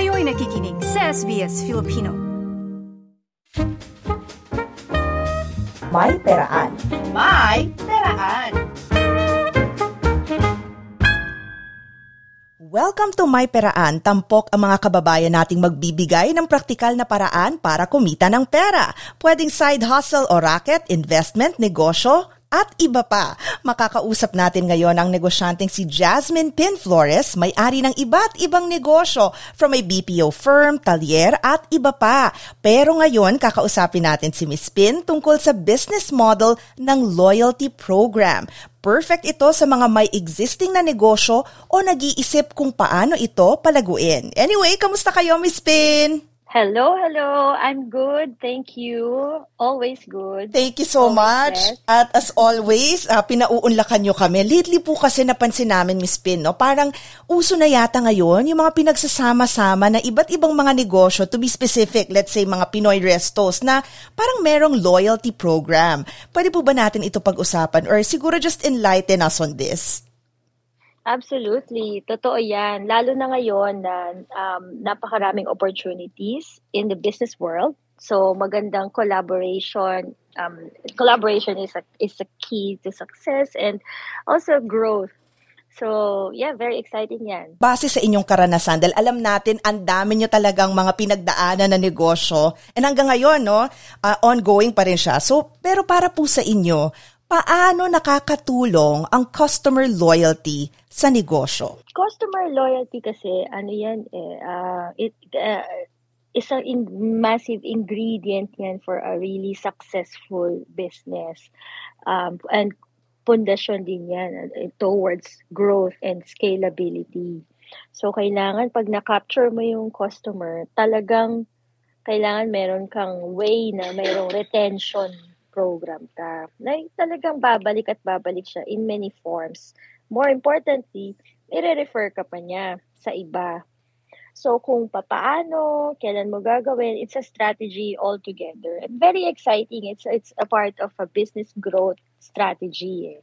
Kayo'y nakikinig sa SBS Filipino. MayPERAan. MayPERAan. Welcome to MayPERAan. Tampok ang mga kababayan nating magbibigay ng praktikal na paraan para kumita ng pera. Pwedeng side hustle o racket, investment, negosyo, at iba pa. Makakausap natin ngayon ang negosyanteng si Jasmine Pin Flores, may-ari ng iba't ibang negosyo from a BPO firm, talyer at iba pa. Pero ngayon, kakausapin natin si Ms. Pin tungkol sa business model ng loyalty program. Perfect ito sa mga may existing na negosyo o nag-iisip kung paano ito palaguin. Anyway, kamusta kayo, Ms. Pin? Hello. I'm good. Thank you. Always good. Thank you so much. Best. At as always, pinauunlakan nyo kami. Lately po kasi napansin namin, Ms. Pin, no? Parang uso na yata ngayon yung mga pinagsasama-sama na iba't ibang mga negosyo, to be specific, let's say mga Pinoy restos, na parang merong loyalty program. Pwede po ba natin ito pag-usapan? Or siguro just enlighten us on this? Absolutely. Totoo yan. Lalo na ngayon na napakaraming opportunities in the business world. So magandang collaboration. Collaboration is a key to success and also growth. So, yeah, very exciting yan. Base sa inyong karanasan, dahil alam natin ang dami nyo talagang mga pinagdaanan na negosyo. And hanggang ngayon, no, ongoing pa rin siya. So, pero para po sa inyo, paano nakakatulong ang customer loyalty sa negosyo? Customer loyalty kasi, is a massive ingredient yan for a really successful business. And pundasyon din yan towards growth and scalability. So, kailangan pag na-capture mo yung customer, talagang kailangan meron kang way na mayroong retention program ka. Talagang babalik at babalik siya in many forms. More importantly, i-refer ka pa niya sa iba. So kung paano, kailan mo gagawin, it's a strategy altogether. And very exciting. It's a part of a business growth strategy.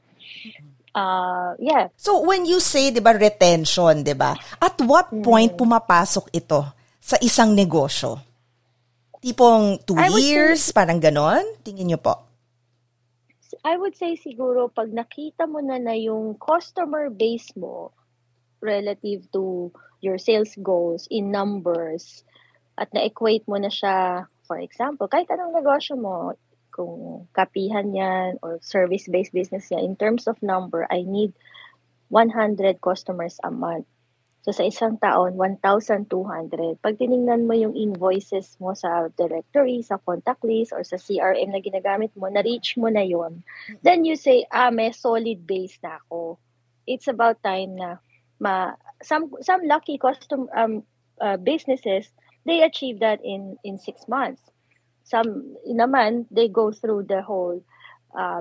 Yeah. So when you say, di ba, retention, di ba, at what point pumapasok ito sa isang negosyo? Tipong 2 years, parang ganon? Tingin nyo po? I would say siguro pag nakita mo na yung customer base mo relative to your sales goals in numbers at na-equate mo na siya, for example, kahit anong negosyo mo, kung kapihan yan or service-based business yan, in terms of number, I need 100 customers a month. So, sa isang taon, 1,200. Pag tinignan mo yung invoices mo sa directory, sa contact list, or sa CRM na ginagamit mo, na-reach mo na yon. Then you say, may solid base na ako. It's about time na some lucky custom businesses, they achieve that in 6 months. Some naman, they go through the whole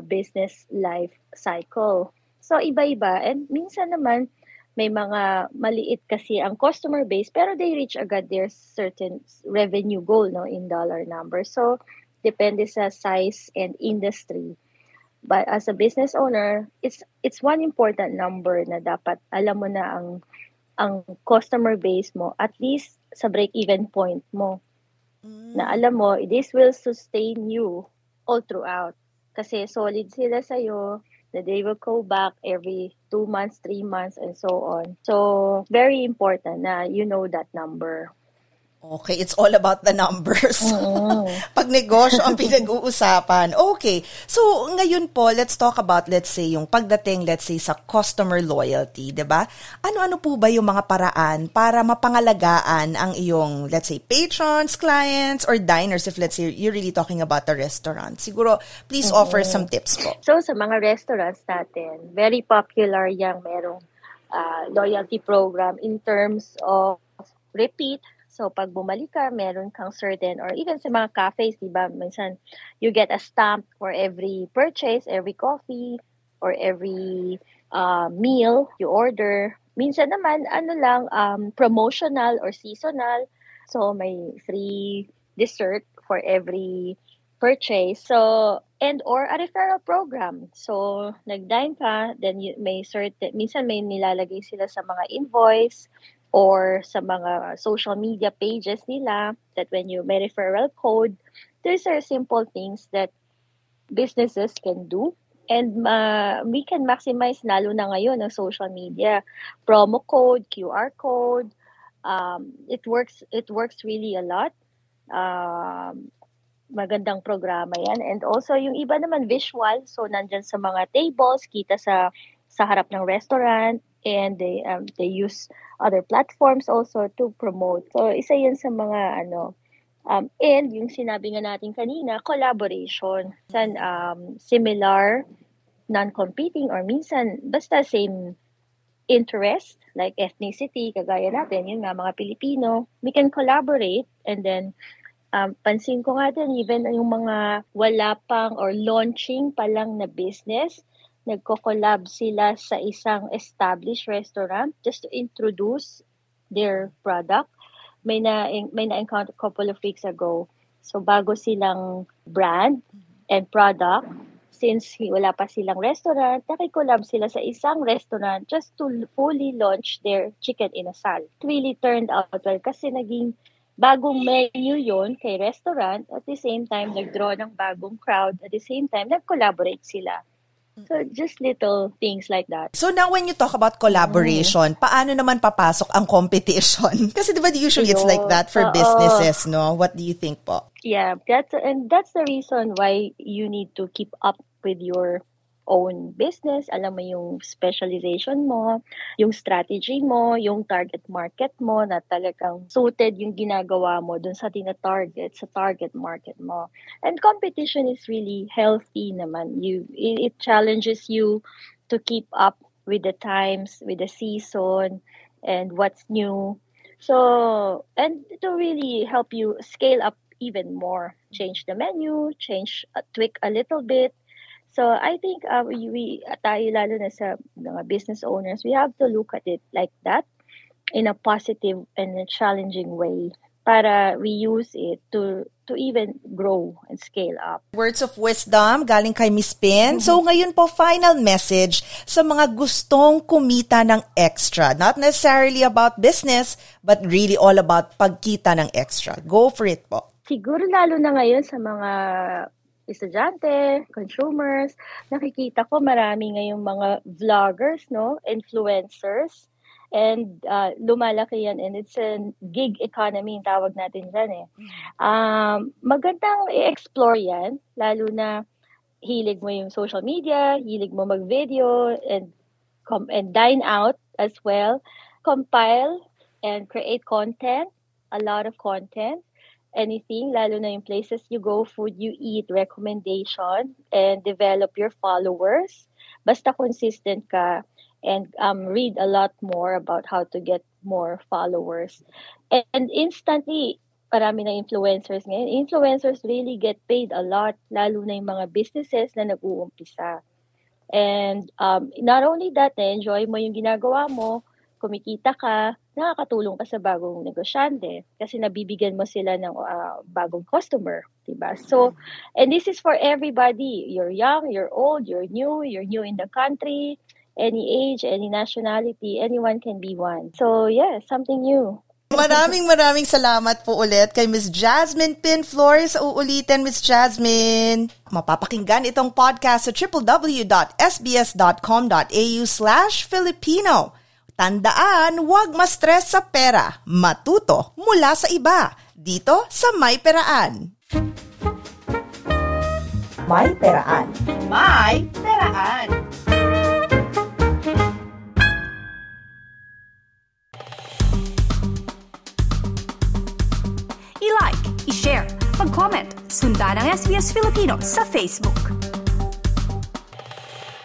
business life cycle. So, iba-iba. And minsan naman, may mga maliit kasi ang customer base pero they reach agad their certain revenue goal, no, in dollar number. So, depende sa size and industry. But as a business owner, it's one important number na dapat alam mo na ang customer base mo at least sa break-even point mo. Na alam mo, this will sustain you all throughout. Kasi solid sila sa'yo. They will go back every 2 months, 3 months, and so on. So, very important na you know that number. Okay, it's all about the numbers. Oh. Pag negosyo ang pinag-uusapan. Okay, so ngayon po, let's talk about, let's say, yung pagdating, let's say, sa customer loyalty, diba? Ano-ano po ba yung mga paraan para mapangalagaan ang iyong, let's say, patrons, clients, or diners, if let's say, you're really talking about the restaurant. Siguro, please offer some tips po. So, sa mga restaurants natin, very popular yung merong loyalty program in terms of repeat. So, pag bumalik ka, meron kang certain, or even sa mga cafes, diba, minsan, you get a stamp for every purchase, every coffee, or every meal you order. Minsan naman, promotional or seasonal. So, may free dessert for every purchase. So, and or a referral program. So, nag-dine ka, then minsan may nilalagay sila sa mga invoice, or sa mga social media pages nila, that when you may referral code, these are simple things that businesses can do. And we can maximize, lalo na ngayon, ang social media. Promo code, QR code, it works really a lot. Magandang programa yan. And also, yung iba naman visual, so nandyan sa mga tables, kita sa harap ng restaurant, and they use other platforms also to promote. So isa 'yan sa mga and yung sinabi nga natin kanina, collaboration. Minsan similar, non-competing, or minsan basta same interest like ethnicity, kagaya natin, yun nga mga Pilipino, we can collaborate. And then pansin ko nga din, even yung mga wala pang or launching pa lang na business, nagko-collab sila sa isang established restaurant just to introduce their product. May na-encounter a couple of weeks ago. So, bago silang brand and product, since wala pa silang restaurant, nakikollab sila sa isang restaurant just to fully launch their chicken inasal. It really turned out well kasi naging bagong menu yon kay restaurant. At the same time, nag-draw ng bagong crowd. At the same time, nag-collaborate sila. So, just little things like that. So, now when you talk about collaboration, paano naman papasok ang competition? Kasi diba usually it's like that for businesses, no? What do you think po? Yeah, that's the reason why you need to keep up with your own business. Alam mo yung specialization mo, yung strategy mo, yung target market mo na talagang suited yung ginagawa mo dun sa tina-target, sa target market mo. And competition is really healthy naman. It challenges you to keep up with the times, with the season, and what's new. So, and to really help you scale up even more. Change the menu, tweak a little bit. So I think tayo lalo na sa mga business owners, we have to look at it like that in a positive and a challenging way para we use it to even grow and scale up. Words of wisdom galing kay Ms. Pin. So ngayon po, final message sa mga gustong kumita ng extra. Not necessarily about business, but really all about pagkita ng extra. Go for it po. Siguro lalo na ngayon sa mga estudyante, consumers, nakikita ko marami ngayong mga vloggers, no, influencers, and lumalaki yan, and it's a gig economy yung tawag natin dyan eh. Magandang i-explore yan, lalo na hilig mo yung social media, hilig mo mag-video, and dine out as well, compile and create content, a lot of content, anything, lalo na yung places you go, food you eat, recommendation, and develop your followers. Basta consistent ka, and read a lot more about how to get more followers. And instantly, marami na influencers ngayon. Influencers really get paid a lot, lalo na yung mga businesses na nag-uumpisa. And not only that, enjoy mo yung ginagawa mo, kumikita ka, nakakatulong ka sa bagong negosyante kasi nabibigyan mo sila ng bagong customer, diba? So, and this is for everybody. You're young, you're old, you're new in the country, any age, any nationality, anyone can be one. So, yeah, something new. Maraming salamat po ulit kay Ms. Jasmine Pin Flores. Uulitin, Ms. Jasmine. Mapapakinggan itong podcast sa www.sbs.com.au/Filipino. Tandaan, huwag ma-stress sa pera. Matuto mula sa iba. Dito sa MayPERAan. MayPERAan. MayPERAan. I-like, i-share, mag-comment. Sundan ang SBS Filipino sa Facebook.